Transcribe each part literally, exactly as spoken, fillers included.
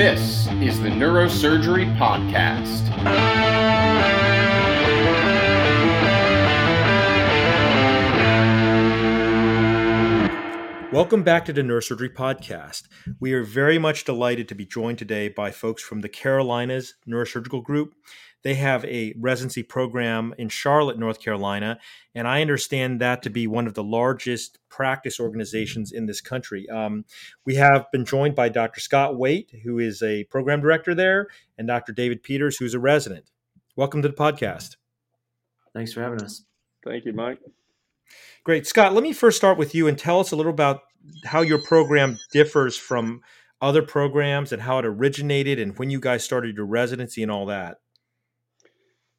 This is the Neurosurgery Podcast. Welcome back to the Neurosurgery Podcast. We are very much delighted to be joined today by folks from the Carolinas Neurosurgical Group. They have a residency program in Charlotte, North Carolina, and I understand that to be one of the largest practice organizations in this country. Um, we have been joined by Doctor Scott Waite, who is a program director there, and Doctor David Peters, who's a resident. Welcome to the podcast. Thanks for having us. Thank you, Mike. Great. Scott, let me first start with you and tell us a little about how your program differs from other programs and how it originated and when you guys started your residency and all that.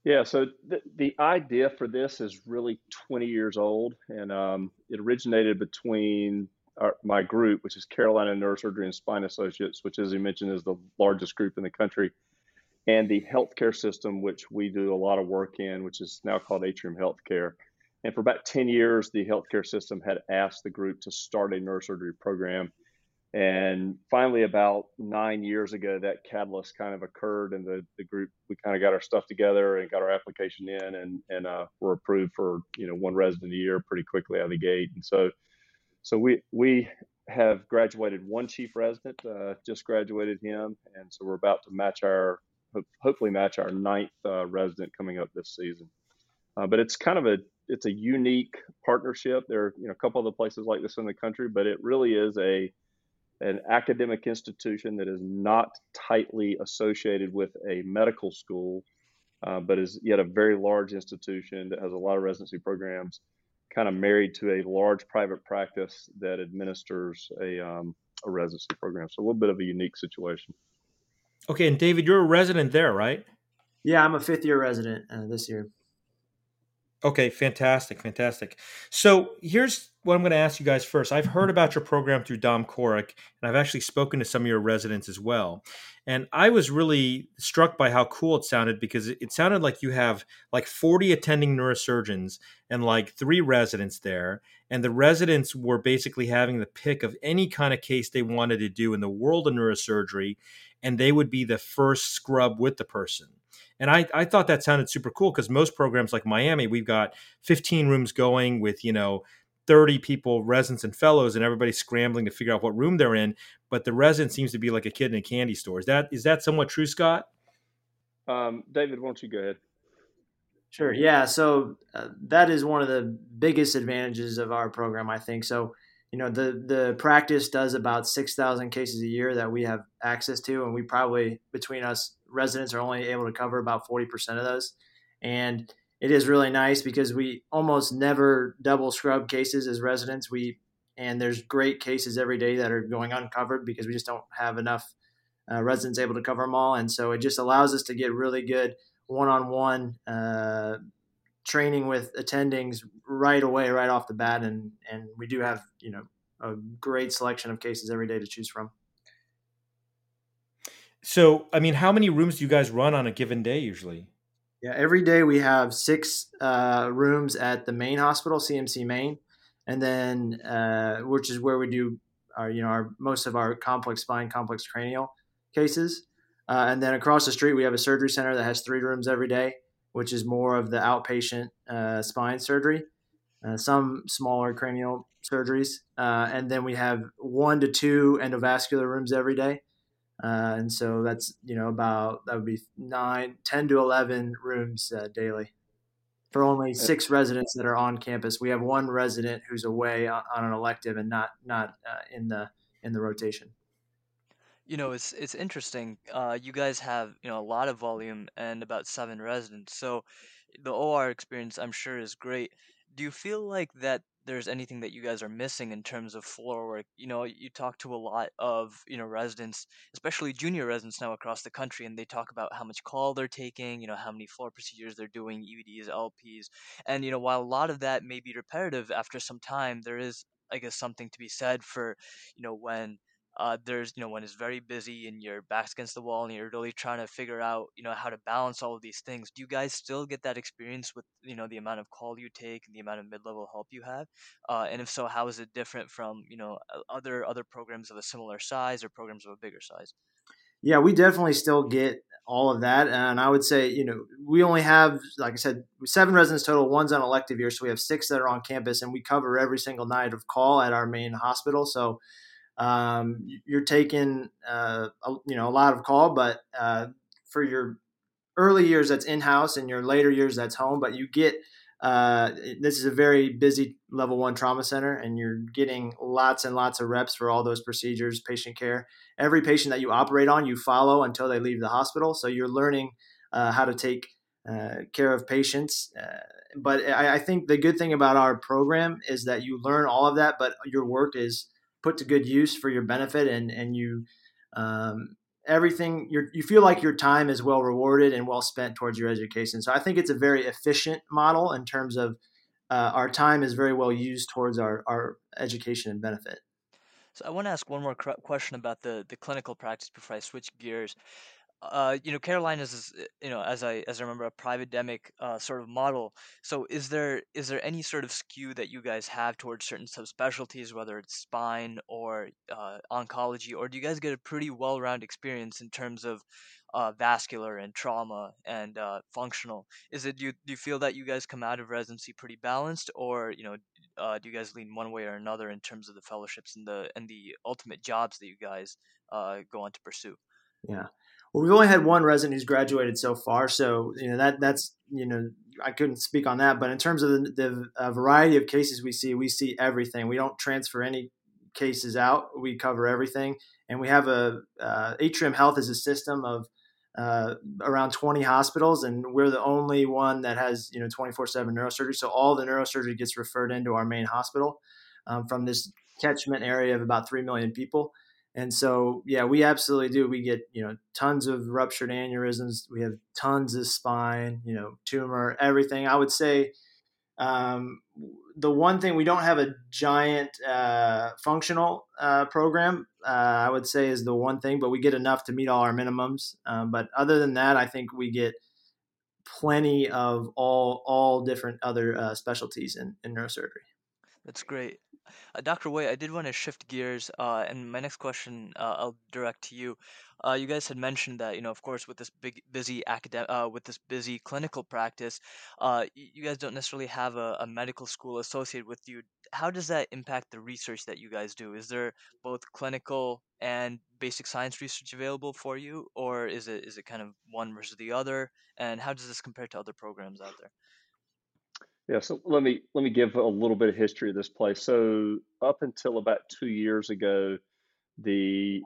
Yeah, so th- the idea for this is really twenty years old, and um, it originated between our, my group, which is Carolina Neurosurgery and Spine Associates, which, as you mentioned, is the largest group in the country, and the healthcare system, which we do a lot of work in, which is now called Atrium Healthcare. And for about ten years, the healthcare system had asked the group to start a neurosurgery program. And finally, about nine years ago, that catalyst kind of occurred, and the, the group, we kind of got our stuff together and got our application in, and and uh, were approved for you know one resident a year pretty quickly out of the gate. And so, so we we have graduated one chief resident, uh, just graduated him, and so we're about to match our hopefully match our ninth uh, resident coming up this season. Uh, but it's kind of a it's a unique partnership. There are you know a couple other places like this in the country, but it really is a an academic institution that is not tightly associated with a medical school, uh, but is yet a very large institution that has a lot of residency programs, kind of married to a large private practice that administers a, um, a residency program. So a little bit of a unique situation. Okay. And David, you're a resident there, right? Yeah, I'm a fifth year resident uh, this year. Okay, fantastic, fantastic. So here's what I'm going to ask you guys first. I've heard about your program through Dom Corrick, and I've actually spoken to some of your residents as well. And I was really struck by how cool it sounded, because it sounded like you have like forty attending neurosurgeons and like three residents there. And the residents were basically having the pick of any kind of case they wanted to do in the world of neurosurgery, and they would be the first scrub with the person. And I, I thought that sounded super cool, because most programs like Miami, we've got fifteen rooms going with, you know, thirty people, residents and fellows, and everybody's scrambling to figure out what room they're in. But the resident seems to be like a kid in a candy store. Is that is that somewhat true, Scott? Um, David, why don't you go ahead? Sure. Yeah. So uh, that is one of the biggest advantages of our program, I think. So, you know, the, the practice does about six thousand cases a year that we have access to. And we probably, between us, residents are only able to cover about forty percent of those. And it is really nice because we almost never double scrub cases as residents. We, and there's great cases every day that are going uncovered because we just don't have enough uh, residents able to cover them all. And so it just allows us to get really good one-on-one uh, training with attendings right away, right off the bat. And, and we do have, you know, a great selection of cases every day to choose from. So, I mean, how many rooms do you guys run on a given day usually? Yeah, every day we have six uh, rooms at the main hospital, C M C Main, and then uh, which is where we do our, you know, our most of our complex spine, complex cranial cases. Uh, and then across the street, we have a surgery center that has three rooms every day, which is more of the outpatient uh, spine surgery, uh, some smaller cranial surgeries, uh, and then we have one to two endovascular rooms every day. Uh, and so that's, you know, about, that would be nine, ten to eleven rooms uh, daily for only six residents that are on campus. We have one resident who's away on, on an elective and not, not uh, in the, in the rotation. You know, it's, it's interesting. Uh, you guys have, you know, a lot of volume and about seven residents. So the O R experience, I'm sure, is great. Do you feel like that there's anything that you guys are missing in terms of floor work? You know, you talk to a lot of, you know, residents, especially junior residents now across the country, and they talk about how much call they're taking, you know, how many floor procedures they're doing, E V Ds, L Ps. And, you know, while a lot of that may be repetitive after some time, there is, I guess, something to be said for, you know, when uh, there's, you know, when it's very busy and your back's against the wall and you're really trying to figure out, you know, how to balance all of these things. Do you guys still get that experience with, you know, the amount of call you take and the amount of mid-level help you have? Uh, and if so, how is it different from, you know, other, other programs of a similar size or programs of a bigger size? Yeah, we definitely still get all of that. And I would say, you know, we only have, like I said, seven residents total, one's on elective year. So we have six that are on campus, and we cover every single night of call at our main hospital. So um, you're taking, uh, a, you know, a lot of call, but uh, for your early years, that's in-house, and your later years, that's home. But you get, uh, this is a very busy level one trauma center, and you're getting lots and lots of reps for all those procedures, patient care. Every patient that you operate on, you follow until they leave the hospital. So you're learning uh, how to take uh, care of patients. Uh, but I, I think the good thing about our program is that you learn all of that, but your work is put to good use for your benefit, and, and you, um, everything you're, you feel like your time is well rewarded and well spent towards your education. So I think it's a very efficient model in terms of uh, our time is very well used towards our, our education and benefit. So I want to ask one more question about the, the clinical practice before I switch gears. Uh, you know, Carolinas is, you know, as I as I remember, a private demic uh, sort of model. So is there is there any sort of skew that you guys have towards certain subspecialties, whether it's spine or uh, oncology, or do you guys get a pretty well-rounded experience in terms of uh, vascular and trauma and uh, functional? Is it do you, do you feel that you guys come out of residency pretty balanced, or you know, uh, do you guys lean one way or another in terms of the fellowships and the and the ultimate jobs that you guys uh, go on to pursue? Yeah. Well, we've only had one resident who's graduated so far, so you know that that's you know I couldn't speak on that. But in terms of the, the uh, variety of cases we see, we see everything. We don't transfer any cases out. We cover everything, and we have a uh, Atrium Health is a system of uh, around twenty hospitals, and we're the only one that has you know twenty-four seven neurosurgery. So all the neurosurgery gets referred into our main hospital um, from this catchment area of about three million people. And so, yeah, we absolutely do. We get, you know, tons of ruptured aneurysms. We have tons of spine, you know, tumor, everything. I would say um, the one thing we don't have a giant uh, functional uh, program, uh, I would say is the one thing, but we get enough to meet all our minimums. Um, but other than that, I think we get plenty of all all different other uh, specialties in, in neurosurgery. That's great. Uh, Doctor Way, I did want to shift gears, uh, and my next question uh, I'll direct to you. Uh, you guys had mentioned that, you know, of course, with this big, busy academic, uh, with this busy clinical practice, uh, you guys don't necessarily have a, a medical school associated with you. How does that impact the research that you guys do? Is there both clinical and basic science research available for you, or is it is it kind of one versus the other? And how does this compare to other programs out there? Yeah, so let me let me give a little bit of history of this place. So up until about two years ago, the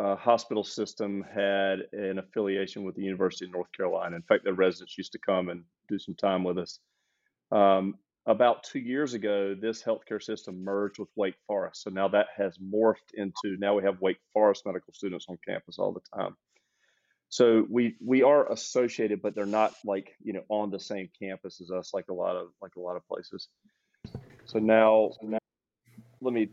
uh, hospital system had an affiliation with the University of North Carolina. In fact, the residents used to come and do some time with us. Um, about two years ago, this healthcare system merged with Wake Forest. So now that has morphed into, now we have Wake Forest medical students on campus all the time. So we we are associated, but they're not like, you know, on the same campus as us, like a lot of like a lot of places. So now, now let me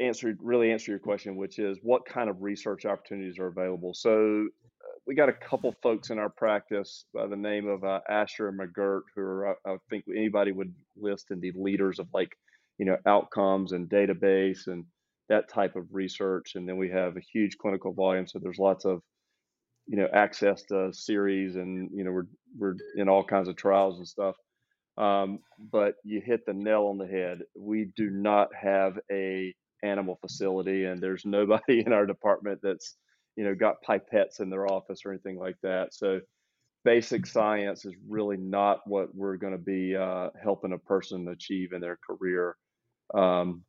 answer really answer your question, which is what kind of research opportunities are available. So uh, we got a couple folks in our practice by the name of uh, Asher and McGirt, who are, I, I think anybody would list in the leaders of like, you know, outcomes and database and that type of research. And then we have a huge clinical volume, so there's lots of you know, access to series and, you know, we're, we're in all kinds of trials and stuff. Um, but you hit the nail on the head. We do not have a animal facility, and there's nobody in our department that's, you know, got pipettes in their office or anything like that. So basic science is really not what we're going to be uh, helping a person achieve in their career. Um,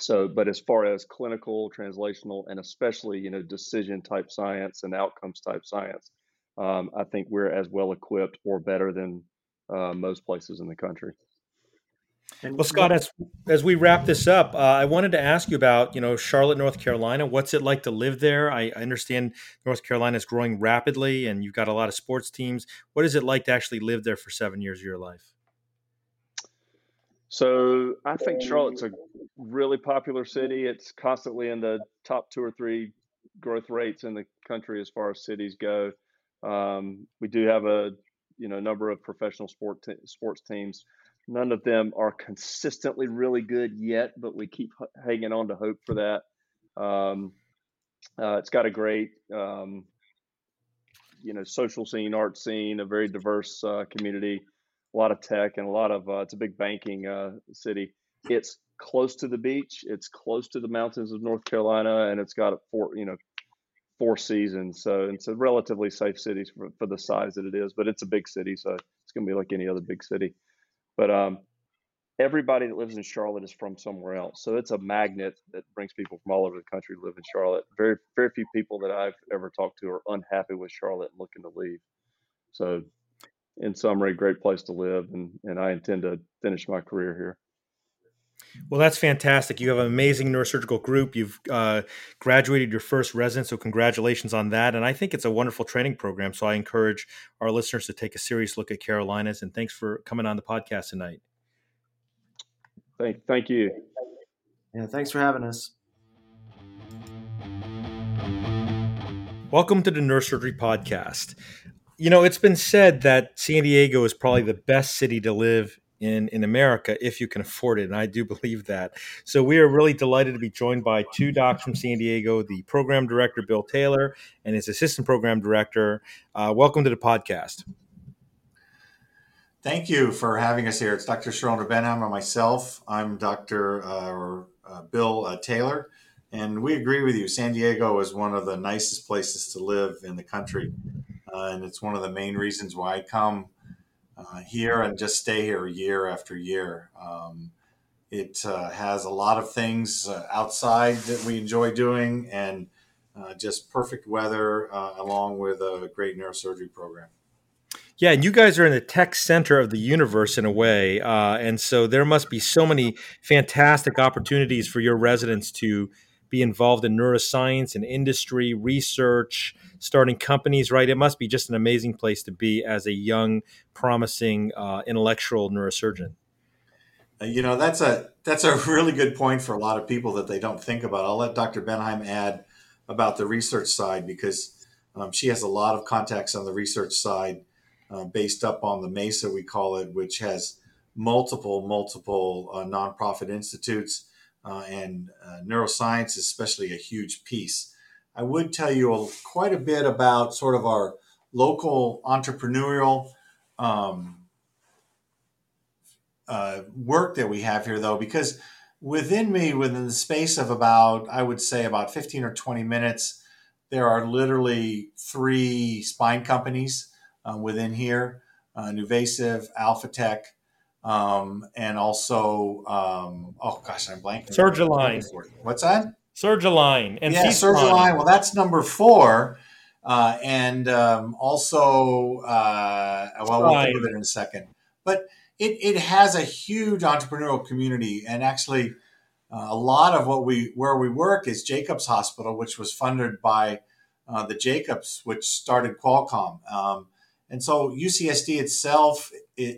So, but as far as clinical, translational, and especially, you know, decision type science and outcomes type science, um, I think we're as well equipped or better than uh, most places in the country. Well, Scott, as as we wrap this up, uh, I wanted to ask you about, you know, Charlotte, North Carolina. What's it like to live there? I, I understand North Carolina is growing rapidly and you've got a lot of sports teams. What is it like to actually live there for seven years of your life? So I think Charlotte's a really popular city. It's constantly in the top two or three growth rates in the country as far as cities go. Um, we do have a you know number of professional sport te- sports teams. None of them are consistently really good yet, but we keep h- hanging on to hope for that. Um, uh, it's got a great um, you know, social scene, art scene, a very diverse uh, community, a lot of tech and a lot of, uh, it's a big banking uh, city. It's close to the beach. It's close to the mountains of North Carolina, and it's got four, you know, four seasons. So it's a relatively safe city for, for the size that it is, but it's a big city. So it's going to be like any other big city. But um, everybody that lives in Charlotte is from somewhere else. So it's a magnet that brings people from all over the country to live in Charlotte. Very, very few people that I've ever talked to are unhappy with Charlotte and looking to leave. So in summary, great place to live. And, and I intend to finish my career here. Well, that's fantastic. You have an amazing neurosurgical group. You've uh, graduated your first resident, so congratulations on that. And I think it's a wonderful training program. So I encourage our listeners to take a serious look at Carolinas. And thanks for coming on the podcast tonight. Thank, thank you. Yeah, thanks for having us. Welcome to the Neurosurgery Podcast. You know, it's been said that San Diego is probably the best city to live in in America if you can afford it, and I do believe that. So we are really delighted to be joined by two docs from San Diego, the program director, Bill Taylor, and his assistant program director. Uh, welcome to the podcast. Thank you for having us here. It's Doctor Sharon Benham and myself. I'm Doctor Uh, uh, Bill uh, Taylor, and we agree with you. San Diego is one of the nicest places to live in the country, uh, and it's one of the main reasons why I come Uh, here and just stay here year after year. Um, it uh, has a lot of things uh, outside that we enjoy doing, and uh, just perfect weather uh, along with a great neurosurgery program. Yeah, and you guys are in the tech center of the universe in a way, uh, and so there must be so many fantastic opportunities for your residents to be involved in neuroscience and industry, research, starting companies, right? It must be just an amazing place to be as a young, promising, uh, intellectual neurosurgeon. You know, that's a that's a really good point for a lot of people that they don't think about. I'll let Doctor Benheim add about the research side, because um, she has a lot of contacts on the research side uh, based up on the MESA, we call it, which has multiple, multiple uh, nonprofit institutes. Uh, and uh, neuroscience is especially a huge piece. I would tell you a, quite a bit about sort of our local entrepreneurial um, uh, work that we have here, though, because within me, within the space of about, I would say about fifteen or twenty minutes, there are literally three spine companies uh, within here, uh, Nuvasive, AlphaTech, Um, and also, um, oh gosh, I'm blanking. Surgalign. What's that? Surgalign. And yeah, Surgalign. Well, that's number four. Uh, and um, also, uh, well, we'll think of it in a second. But it, it has a huge entrepreneurial community. And actually, uh, a lot of what we where we work is Jacobs Hospital, which was funded by uh, the Jacobs, which started Qualcomm. Um, And so U C S D itself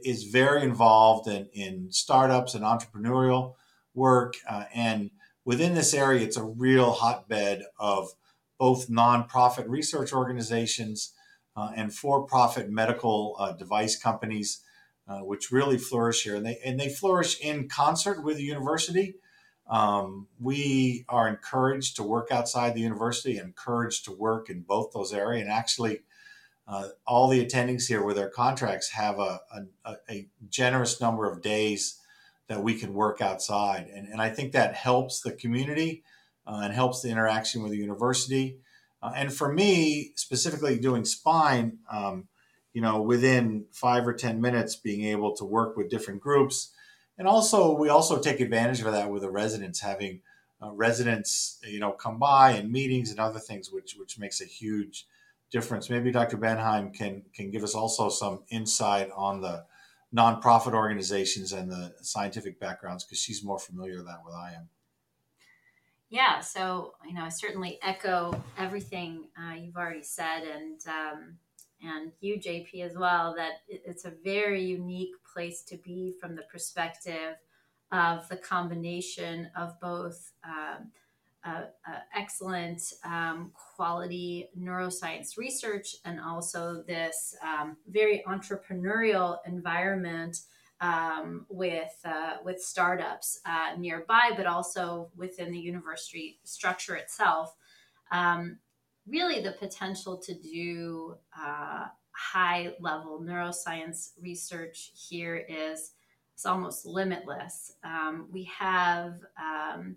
is very involved in, in startups and entrepreneurial work. Uh, and within this area, it's a real hotbed of both nonprofit research organizations uh, and for-profit medical uh, device companies, uh, which really flourish here. And they, and they flourish in concert with the university. Um, we are encouraged to work outside the university, encouraged to work in both those areas, and actually Uh, all the attendings here with their contracts have a, a, a generous number of days that we can work outside. And, and I think that helps the community uh, and helps the interaction with the university. Uh, and for me, specifically doing spine, um, you know, within five or ten minutes, being able to work with different groups. And also, we also take advantage of that with the residents, having uh, residents, you know, come by and meetings and other things, which, which makes a huge difference. Maybe Doctor Benheim can can give us also some insight on the nonprofit organizations and the scientific backgrounds, because she's more familiar with that than I am. Yeah, so you know, I certainly echo everything uh, you've already said, and um, and you, J P, as well. That it's a very unique place to be from the perspective of the combination of both. Um, Uh, uh, excellent um, quality neuroscience research, and also this um, very entrepreneurial environment um, with uh, with startups uh, nearby, but also within the university structure itself. Um, really the potential to do uh, high-level neuroscience research here is, is almost limitless. Um, we have um,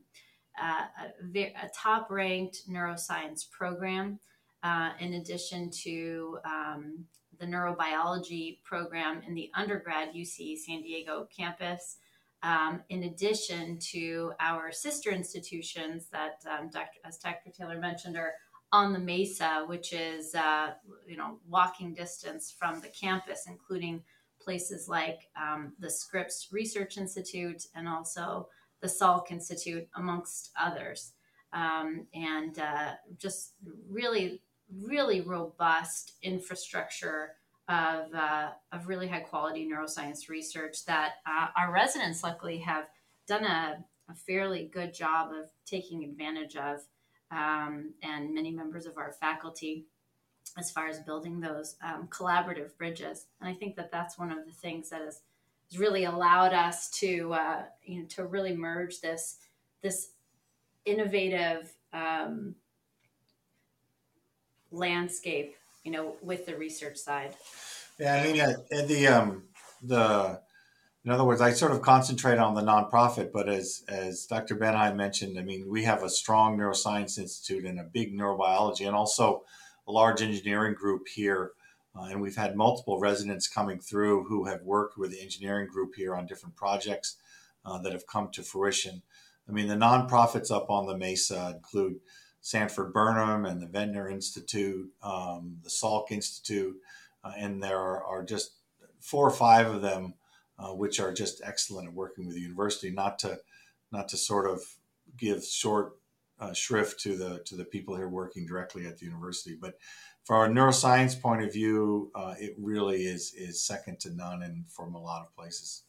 a, a top-ranked neuroscience program uh, in addition to um, the neurobiology program in the undergrad U C San Diego campus, um, in addition to our sister institutions that, um, Doctor, as Doctor Taylor mentioned, are on the Mesa, which is, uh, you know, walking distance from the campus, including places like um, the Scripps Research Institute and also the Salk Institute, amongst others. Um, and uh, just really, really robust infrastructure of uh, of really high quality neuroscience research that uh, our residents luckily have done a, a fairly good job of taking advantage of. Um, and many members of our faculty, as far as building those um, collaborative bridges. And I think that that's one of the things that has, has really allowed us to, uh, you know, to really merge this, this innovative um, landscape, you know, with the research side. Yeah, I mean, uh, the um, the in other words, I sort of concentrate on the nonprofit, but as as Doctor Benheim mentioned, I mean, we have a strong neuroscience institute and a big neurobiology and also a large engineering group here. Uh, and we've had multiple residents coming through who have worked with the engineering group here on different projects uh, that have come to fruition. I mean, the nonprofits up on the Mesa include Sanford Burnham and the Venter Institute, um, the Salk Institute, uh, and there are, are just four or five of them Uh, which are just excellent at working with the university. Not to, not to sort of give short uh, shrift to the to the people here working directly at the university, but for our neuroscience point of view, uh, it really is is second to none, and from a lot of places.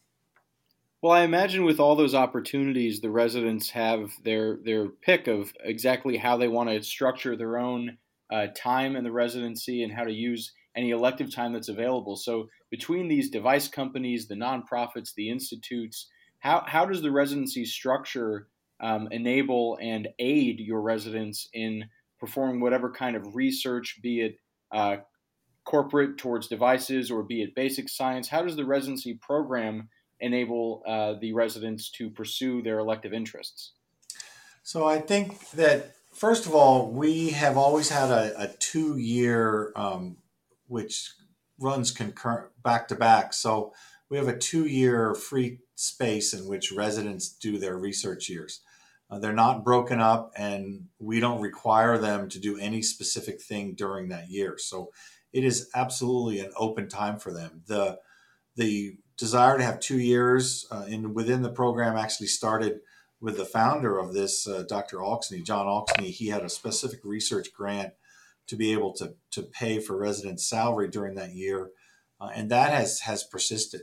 Well, I imagine with all those opportunities, the residents have their their pick of exactly how they want to structure their own uh, time in the residency and how to use any elective time that's available. So between these device companies, the nonprofits, the institutes, how, how does the residency structure um, enable and aid your residents in performing whatever kind of research, be it uh, corporate towards devices or be it basic science? How does the residency program enable uh, the residents to pursue their elective interests? So I think that, first of all, we have always had a, a two-year um, which runs concurrent back to back. So we have a two-year free space in which residents do their research years. Uh, they're not broken up, and we don't require them to do any specific thing during that year. So it is absolutely an open time for them. The the desire to have two years uh, in within the program actually started with the founder of this, uh, Doctor Auxney, John Auxney. He had a specific research grant to be able to, to pay for residents' salary during that year. Uh, and that has, has persisted.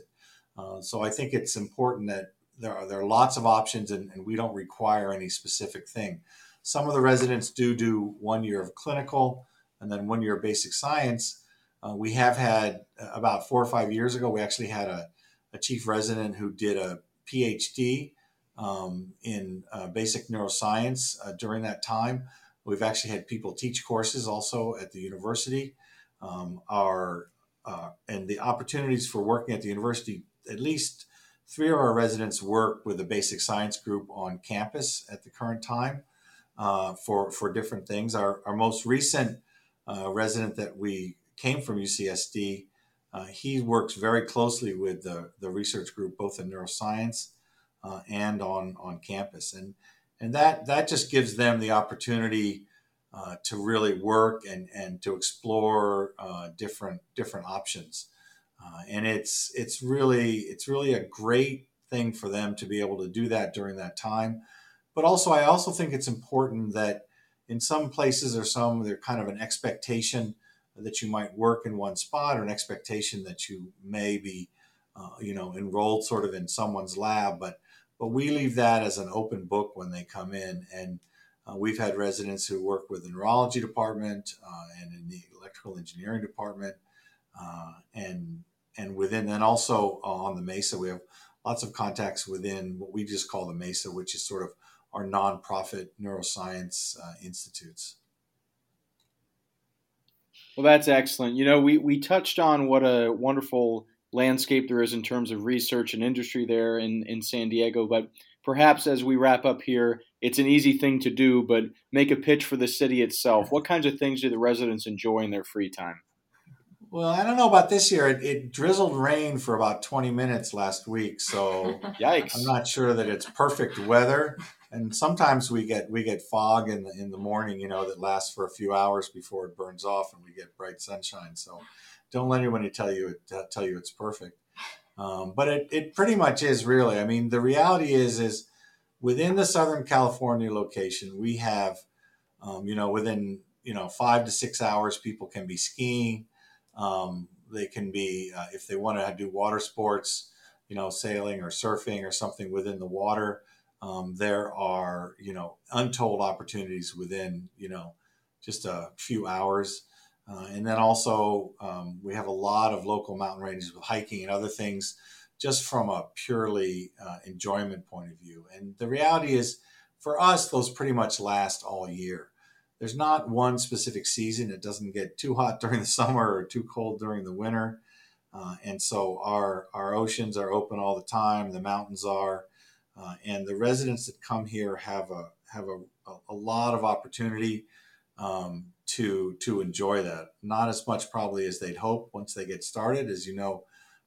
Uh, so I think it's important that there are, there are lots of options, and, and we don't require any specific thing. Some of the residents do do one year of clinical and then one year of basic science. Uh, we have had, about four or five years ago, we actually had a, a chief resident who did a PhD um, in uh, basic neuroscience uh, during that time. We've actually had people teach courses also at the university. Um, our uh, and the opportunities for working at the university, at least three of our residents work with the basic science group on campus at the current time uh, for, for different things. Our, our most recent uh, resident that we came from U C S D, uh, he works very closely with the, the research group, both in neuroscience uh, and on, on campus. And And that, that just gives them the opportunity uh, to really work and, and to explore uh, different different options, uh, and it's it's really it's really a great thing for them to be able to do that during that time. But also, I also think it's important that in some places or some there's kind of an expectation that you might work in one spot or an expectation that you may be, uh, you know, enrolled sort of in someone's lab, but. But we leave that as an open book when they come in. And uh, we've had residents who work with the neurology department uh, and in the electrical engineering department. Uh, and and within, and also uh, on the Mesa, we have lots of contacts within what we just call the Mesa, which is sort of our nonprofit neuroscience uh, institutes. Well, that's excellent. You know, we, we touched on what a wonderful landscape there is in terms of research and industry there in, in San Diego, but perhaps as we wrap up here, it's an easy thing to do, but make a pitch for the city itself. What kinds of things do the residents enjoy in their free time? Well, I don't know about this year. It, it drizzled rain for about twenty minutes last week, so yikes. I'm not sure that it's perfect weather. And sometimes we get we get fog in the, in the morning, you know, that lasts for a few hours before it burns off, and we get bright sunshine. So don't let anybody tell you it, tell you it's perfect. Um, but it, it pretty much is, really. I mean, the reality is, is within the Southern California location, we have, um, you know, within, you know, five to six hours, people can be skiing. Um, they can be, uh, if they want to do water sports, you know, sailing or surfing or something within the water. Um, there are, you know, untold opportunities within, you know, just a few hours. Uh, and then also um, we have a lot of local mountain ranges with hiking and other things just from a purely uh, enjoyment point of view. And the reality is for us, those pretty much last all year. There's not one specific season. It doesn't get too hot during the summer or too cold during the winter. Uh, and so our, our oceans are open all the time. The mountains are, uh, and the residents that come here have a, have a, a lot of opportunity, um, to to enjoy that. Not as much probably as they'd hope once they get started. As you know,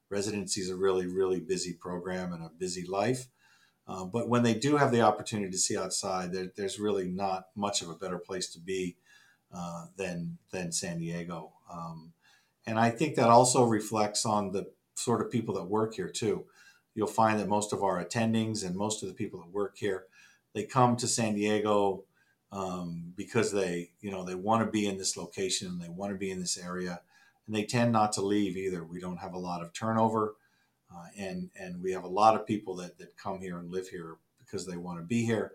residency is a really, really busy program and a busy life. Uh, but when they do have the opportunity to see outside, there, there's really not much of a better place to be uh, than than San Diego. Um, and I think that also reflects on the sort of people that work here too. You'll find that most of our attendings and most of the people that work here, they come to San Diego Um, because they, you know, they want to be in this location and they want to be in this area, and they tend not to leave either. We don't have a lot of turnover, uh, and and we have a lot of people that, that come here and live here because they want to be here,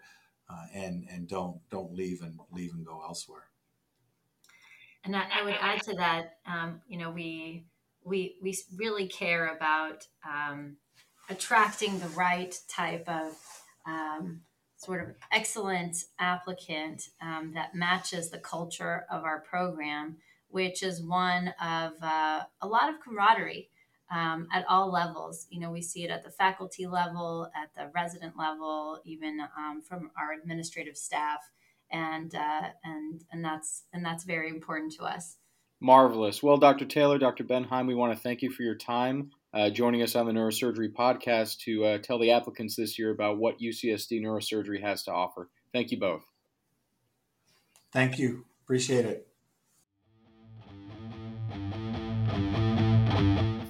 uh, and and don't don't leave and leave and go elsewhere. And that, I would add to that, um, you know, we we we really care about um, attracting the right type of Um, sort of excellent applicant um, that matches the culture of our program, which is one of uh, a lot of camaraderie um, at all levels. You know, we see it at the faculty level, at the resident level, even um, from our administrative staff, and uh, and and that's and that's very important to us. Marvelous. Well, Doctor Taylor, Doctor Benheim, we want to thank you for your time uh, joining us on the Neurosurgery Podcast to uh, tell the applicants this year about what U C S D Neurosurgery has to offer. Thank you both. Thank you. Appreciate it.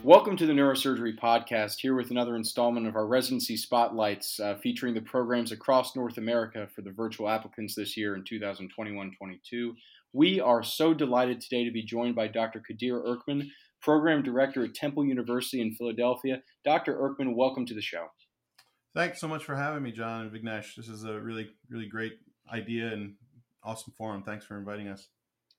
Welcome to the Neurosurgery Podcast, here with another installment of our Residency Spotlights uh, featuring the programs across North America for the virtual applicants this year in two thousand twenty-one twenty-two. We are so delighted today to be joined by Doctor Kadir Erkman, Program Director at Temple University in Philadelphia. Doctor Erkman, welcome to the show. Thanks so much for having me, John and Vignesh. This is a really, really great idea and awesome forum. Thanks for inviting us.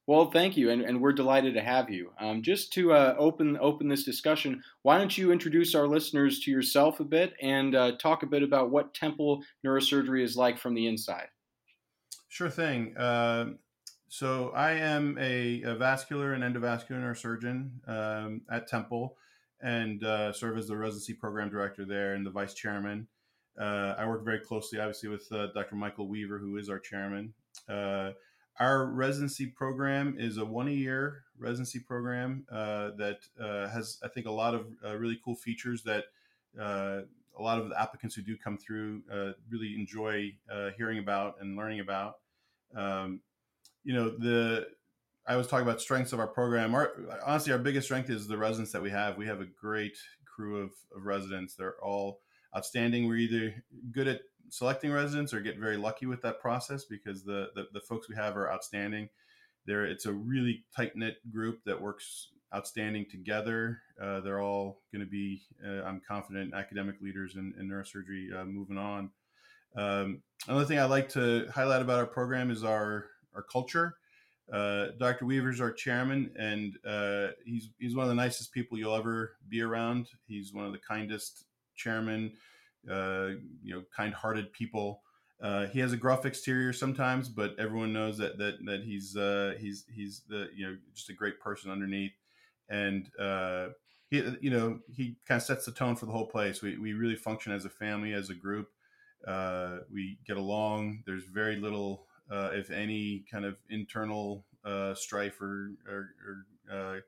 Well, thank you, and, and we're delighted to have you. Um, just to uh, open open this discussion, why don't you introduce our listeners to yourself a bit and uh, talk a bit about what Temple Neurosurgery is like from the inside? Sure thing. Uh, So I am a, a vascular and endovascular neurosurgeon um, at Temple, and uh, serve as the residency program director there and the vice chairman. Uh, I work very closely, obviously, with uh, Doctor Michael Weaver, who is our chairman. Uh, our residency program is a one-a-year residency program uh, that uh, has, I think, a lot of uh, really cool features that uh, a lot of the applicants who do come through uh, really enjoy uh, hearing about and learning about. Um, You know, the I was talking about strengths of our program. Our, honestly, our biggest strength is the residents that we have. We have a great crew of, of residents. They're all outstanding. We're either good at selecting residents or get very lucky with that process because the the, the folks we have are outstanding. They're, it's a really tight-knit group that works outstanding together. Uh, they're all going to be, uh, I'm confident, academic leaders in, in neurosurgery uh, moving on. Um, another thing I like to highlight about our program is our our culture. Uh, Doctor Weaver's our chairman, and uh, he's he's one of the nicest people you'll ever be around. He's one of the kindest chairmen, uh, you know, kind-hearted people. Uh, he has a gruff exterior sometimes, but everyone knows that that that he's uh, he's he's the you know just a great person underneath, and uh, he you know he kind of sets the tone for the whole place. We we really function as a family, as a group. Uh, we get along. There's very little, uh, if any, kind of internal uh, strife or or, or uh,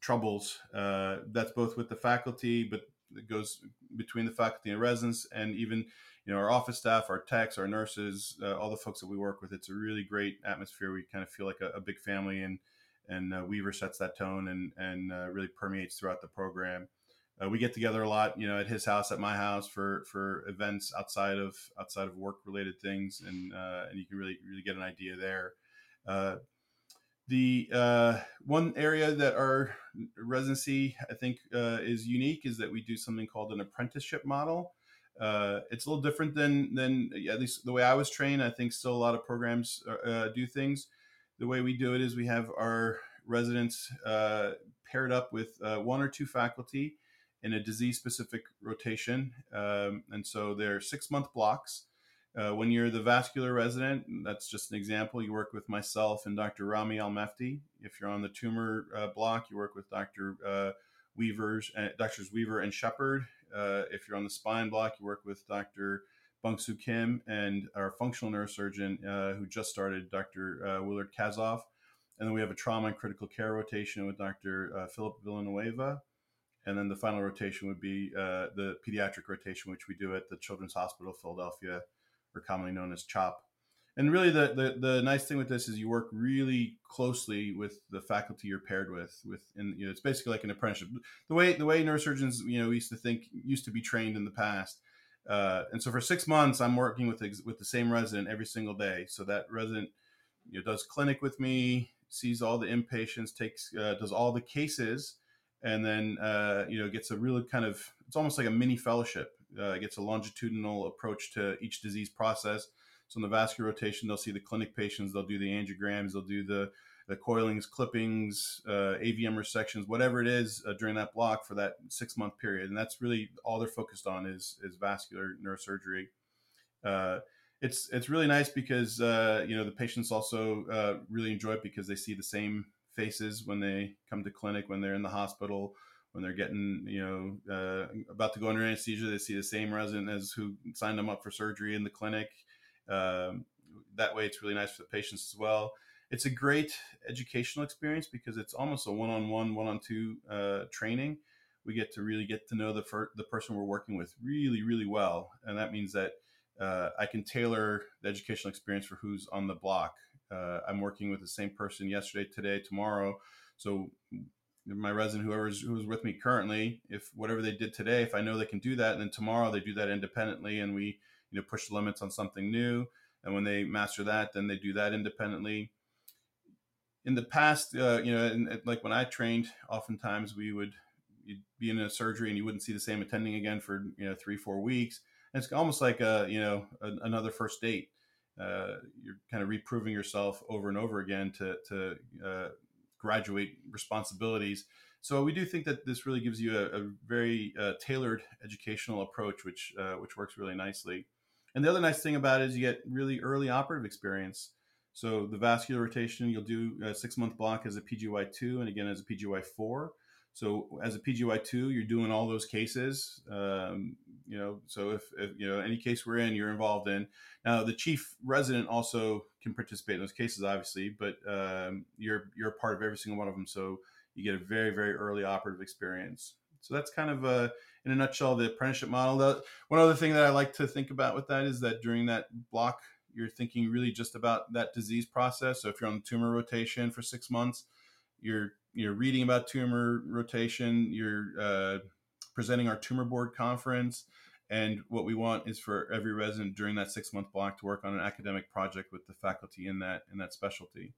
troubles. Uh, that's both with the faculty, but it goes between the faculty and residents, and even. You know, our office staff, our techs, our nurses, uh, all the folks that we work with. It's a really great atmosphere. We kind of feel like a, a big family, and and uh, Weaver sets that tone and and uh, really permeates throughout the program. Uh, we get together a lot, you know, at his house, at my house, for for events outside of outside of work related things, and uh, and you can really really get an idea there. Uh, the uh, one area that our residency I think uh, is unique is that we do something called an apprenticeship model. Uh, it's a little different than, than at least the way I was trained. I think still a lot of programs uh, do things. The way we do it is we have our residents uh, paired up with uh, one or two faculty in a disease-specific rotation. Um, and so they're six-month blocks. Uh, when you're the vascular resident, that's just an example, you work with myself and Doctor Rami Almefti. If you're on the tumor uh, block, you work with Doctor Uh, Weavers, uh, Doctors Weaver and Shepard. Uh, if you're on the spine block, you work with Doctor Bung-Soo Kim and our functional neurosurgeon uh, who just started, Doctor Uh, Willard Kazoff. And then we have a trauma and critical care rotation with Doctor Uh, Philip Villanueva. And then the final rotation would be uh, the pediatric rotation, which we do at the Children's Hospital of Philadelphia, or commonly known as CHOP. And really the, the, the nice thing with this is you work really closely with the faculty you're paired with, with, and you know, it's basically like an apprenticeship. The way, the way neurosurgeons, you know, we used to think used to be trained in the past. Uh, and so for six months, I'm working with, with the same resident every single day. So that resident, you know, does clinic with me, sees all the inpatients, takes, uh, does all the cases, and then, uh, you know, gets a really kind of, it's almost like a mini fellowship, uh, gets a longitudinal approach to each disease process. So in the vascular rotation, they'll see the clinic patients, they'll do the angiograms, they'll do the, the coilings, clippings, uh, A V M resections, whatever it is uh, during that block for that six-month period. And that's really all they're focused on is is vascular neurosurgery. Uh, it's it's really nice because, uh, you know, the patients also uh, really enjoy it because they see the same faces when they come to clinic, when they're in the hospital, when they're getting, you know, uh, about to go under anesthesia, they see the same resident as who signed them up for surgery in the clinic. Um, that way it's really nice for the patients as well. It's a great educational experience because it's almost a one-on-one, one-on-two uh, training. We get to really get to know the fir- the person we're working with really, really well. And that means that uh, I can tailor the educational experience for who's on the block. Uh, I'm working with the same person yesterday, today, tomorrow. So my resident, whoever's who's with me currently, if whatever they did today, if I know they can do that, and then tomorrow they do that independently and we you know, push the limits on something new. And when they master that, then they do that independently. In the past, uh, you know, and, and like when I trained, oftentimes we would you'd be in a surgery and you wouldn't see the same attending again for, you know, three, four weeks. And it's almost like, a, you know, a, another first date. Uh, you're kind of reproving yourself over and over again to, to uh, graduate responsibilities. So we do think that this really gives you a, a very uh, tailored educational approach, which uh, which works really nicely. And the other nice thing about it is you get really early operative experience. So the vascular rotation, you'll do a six-month block as a P G Y two and again as a P G Y four. So as a P G Y two, you're doing all those cases. Um, you know, so if, if you know any case we're in, you're involved in. Now the chief resident also can participate in those cases, obviously, but um, you're you're a part of every single one of them. So you get a very very early operative experience. So that's kind of a, in a nutshell, the apprenticeship model. The, one other thing that I like to think about with that is that during that block, you're thinking really just about that disease process. So if you're on the tumor rotation for six months, you're you're reading about tumor rotation, you're uh, presenting our tumor board conference. And what we want is for every resident during that six month block to work on an academic project with the faculty in that in that specialty.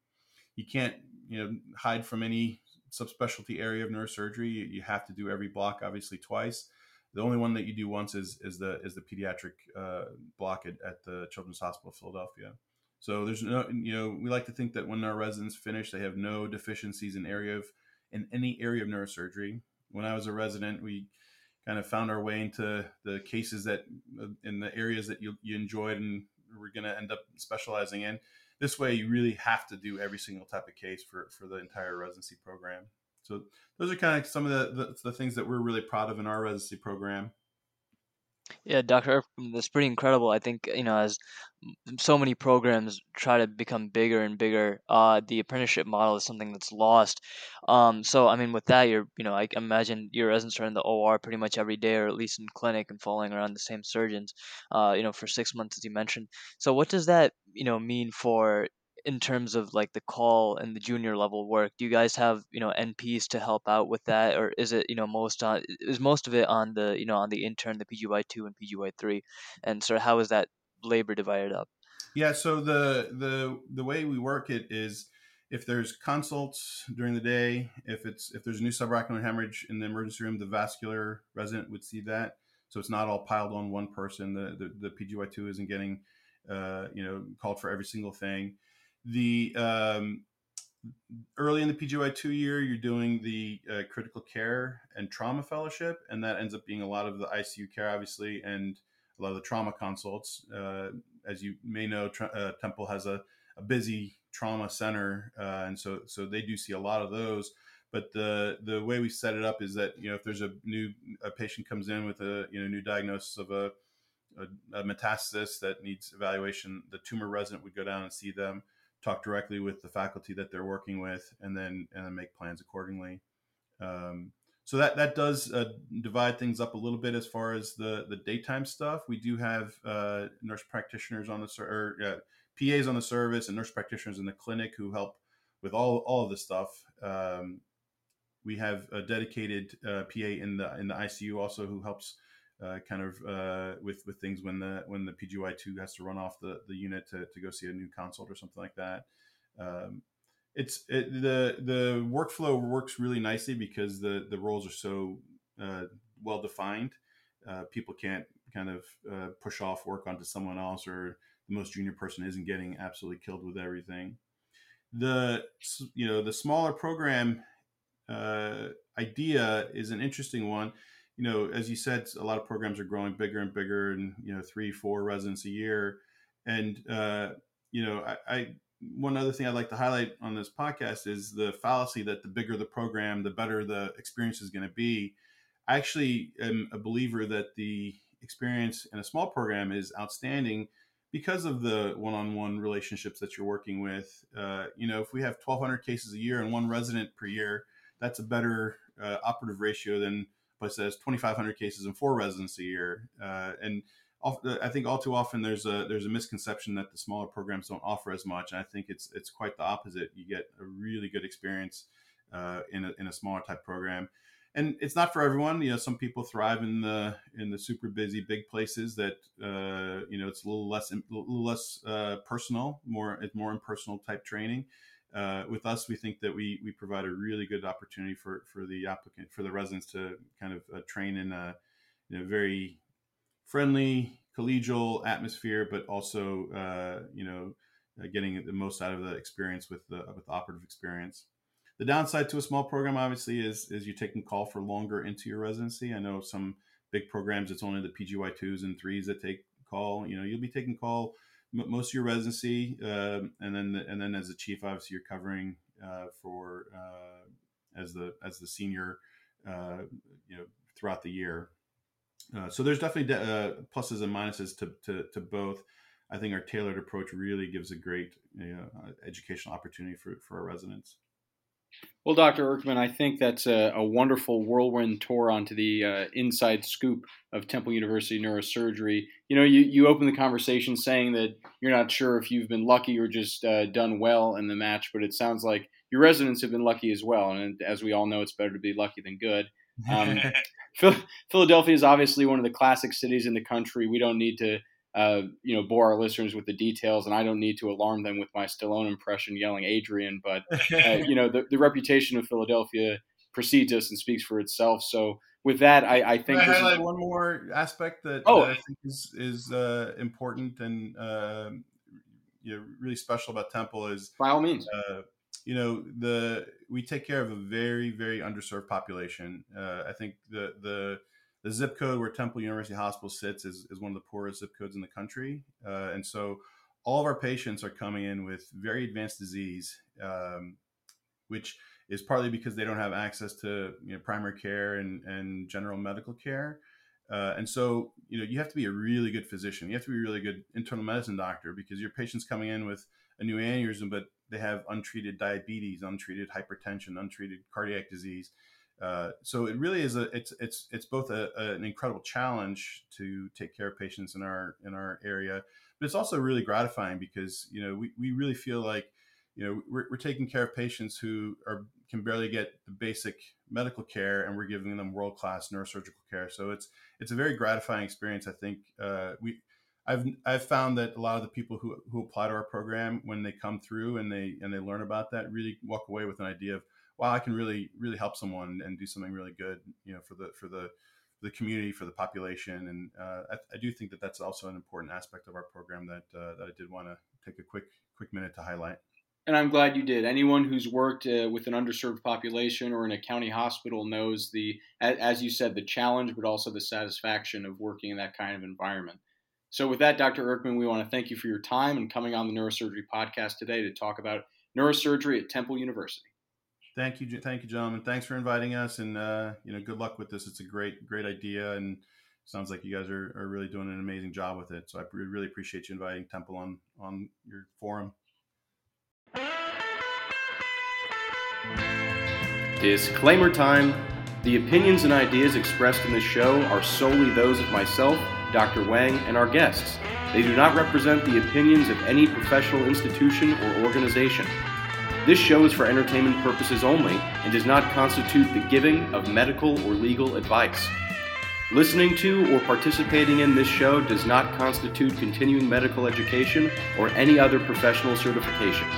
You can't you know hide from any subspecialty area of neurosurgery. You, you have to do every block, obviously, twice. The only one that you do once is is the is the pediatric uh, block at, at the Children's Hospital of Philadelphia. So there's no, you know, we like to think that when our residents finish, they have no deficiencies in area of in any area of neurosurgery. When I was a resident, we kind of found our way into the cases that in the areas that you, you enjoyed and we're going to end up specializing in. This way, you really have to do every single type of case for, for the entire residency program. So those are kind of some of the, the, the things that we're really proud of in our residency program. Yeah, Doctor Erfram, that's pretty incredible. I think, you know, as so many programs try to become bigger and bigger, uh, the apprenticeship model is something that's lost. Um, so, I mean, with that, you're, you know, I imagine your residents are in the O R pretty much every day, or at least in clinic and following around the same surgeons, uh, you know, for six months, as you mentioned. So what does that, you know, mean for, in terms of like the call and the junior level work? Do you guys have, you know, N Ps to help out with that, or is it, you know, most on is most of it on the, you know, on the intern, the P G Y two and P G Y three, and so how is that labor divided up? Yeah, so the the the way we work it is, if there's consults during the day, if it's if there's a new subarachnoid hemorrhage in the emergency room, the vascular resident would see that, so it's not all piled on one person. The the, the P G Y two isn't getting uh you know called for every single thing. The um, early in the P G Y two year, you're doing the uh, critical care and trauma fellowship, and that ends up being a lot of the I C U care, obviously, and a lot of the trauma consults. Uh, as you may know, tra- uh, Temple has a, a busy trauma center, uh, and so so they do see a lot of those. But the the way we set it up is that, you know, if there's a new a patient comes in with a you know new diagnosis of a, a, a metastasis that needs evaluation, the tumor resident would go down and see them, talk directly with the faculty that they're working with, and then and then make plans accordingly. Um, so that that does uh, divide things up a little bit as far as the the daytime stuff. We do have uh, nurse practitioners on the ser- or uh, P As on the service and nurse practitioners in the clinic who help with all all of this stuff. Um, we have a dedicated uh, P A in the in the I C U also who helps uh, kind of uh, with with things when the when the P G Y two has to run off the, the unit to, to go see a new consult or something like that. Um, it's it, the the workflow works really nicely because the the roles are so uh, well defined. Uh, people can't kind of uh, push off work onto someone else, or the most junior person isn't getting absolutely killed with everything. The you know the smaller program uh, idea is an interesting one. You know, as you said, a lot of programs are growing bigger and bigger, and you know, three, four residents a year. And uh, you know, I, I one other thing I'd like to highlight on this podcast is the fallacy that the bigger the program, the better the experience is going to be. I actually am a believer that the experience in a small program is outstanding because of the one-on-one relationships that you're working with. Uh, you know, if we have twelve hundred cases a year and one resident per year, that's a better uh, operative ratio than place that has twenty-five hundred cases and four residents a year. Uh, and all, I think all too often there's a there's a misconception that the smaller programs don't offer as much. And I think it's it's quite the opposite. You get a really good experience uh, in a in a smaller type program, and it's not for everyone. You know, some people thrive in the in the super busy big places that uh, you know it's a little less a little less uh, personal, more it's more impersonal type training. Uh, with us, we think that we we provide a really good opportunity for, for the applicant, for the residents to kind of uh, train in a, in a very friendly, collegial atmosphere, but also, uh, you know, uh, getting the most out of the experience with the with the operative experience. The downside to a small program, obviously, is is you're taking call for longer into your residency. I know some big programs, it's only the P G Y twos and threes that take call. You know, you'll be taking call most of your residency, uh, and then the, and then as a chief, obviously you're covering uh, for uh, as the as the senior, uh, you know, throughout the year. Uh, so there's definitely de- uh, pluses and minuses to, to to both. I think our tailored approach really gives a great you know, educational opportunity for for our residents. Well, Doctor Erkman, I think that's a, a wonderful whirlwind tour onto the uh, inside scoop of Temple University Neurosurgery. You know, you, you opened the conversation saying that you're not sure if you've been lucky or just uh, done well in the match, but it sounds like your residents have been lucky as well. And as we all know, it's better to be lucky than good. Um, Philadelphia is obviously one of the classic cities in the country. We don't need to Uh, you know, bore our listeners with the details, and I don't need to alarm them with my Stallone impression yelling Adrian, but, uh, you know, the, the reputation of Philadelphia precedes us and speaks for itself. So with that, I, I think... Can I highlight is... one more aspect that, oh. that I think is, is uh, important and uh, you know, really special about Temple is... By all means. Uh, you know, the we take care of a very, very underserved population. Uh, I think the the... the zip code where Temple University Hospital sits is, is one of the poorest zip codes in the country. Uh, and so all of our patients are coming in with very advanced disease, um, which is partly because they don't have access to you know, primary care and, and general medical care. Uh, and so, you know, you have to be a really good physician. You have to be a really good internal medicine doctor because your patient's coming in with a new aneurysm, but they have untreated diabetes, untreated hypertension, untreated cardiac disease. Uh, so it really is a, it's, it's, it's both a, a, an incredible challenge to take care of patients in our, in our area, but it's also really gratifying because, you know, we, we really feel like, you know, we're, we're taking care of patients who are, can barely get the basic medical care, and we're giving them world-class neurosurgical care. So it's, it's a very gratifying experience. I think, uh, we, I've, I've found that a lot of the people who, who apply to our program, when they come through and they, and they learn about that, really walk away with an idea of, wow, I can really, really help someone and do something really good, you know, for the, for the, the community, for the population. And uh, I, I do think that that's also an important aspect of our program that, uh, that I did want to take a quick, quick minute to highlight. And I'm glad you did. Anyone who's worked uh, with an underserved population or in a county hospital knows the, as you said, the challenge, but also the satisfaction of working in that kind of environment. So with that, Doctor Erkman, we want to thank you for your time and coming on the Neurosurgery Podcast today to talk about neurosurgery at Temple University. Thank you. Thank you, John. And thanks for inviting us. And, uh, you know, good luck with this. It's a great, great idea. And sounds like you guys are, are really doing an amazing job with it. So I really appreciate you inviting Temple on, on your forum. Disclaimer time. The opinions and ideas expressed in this show are solely those of myself, Doctor Wang, and our guests. They do not represent the opinions of any professional institution or organization. This show is for entertainment purposes only and does not constitute the giving of medical or legal advice. Listening to or participating in this show does not constitute continuing medical education or any other professional certification.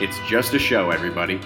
It's just a show, everybody.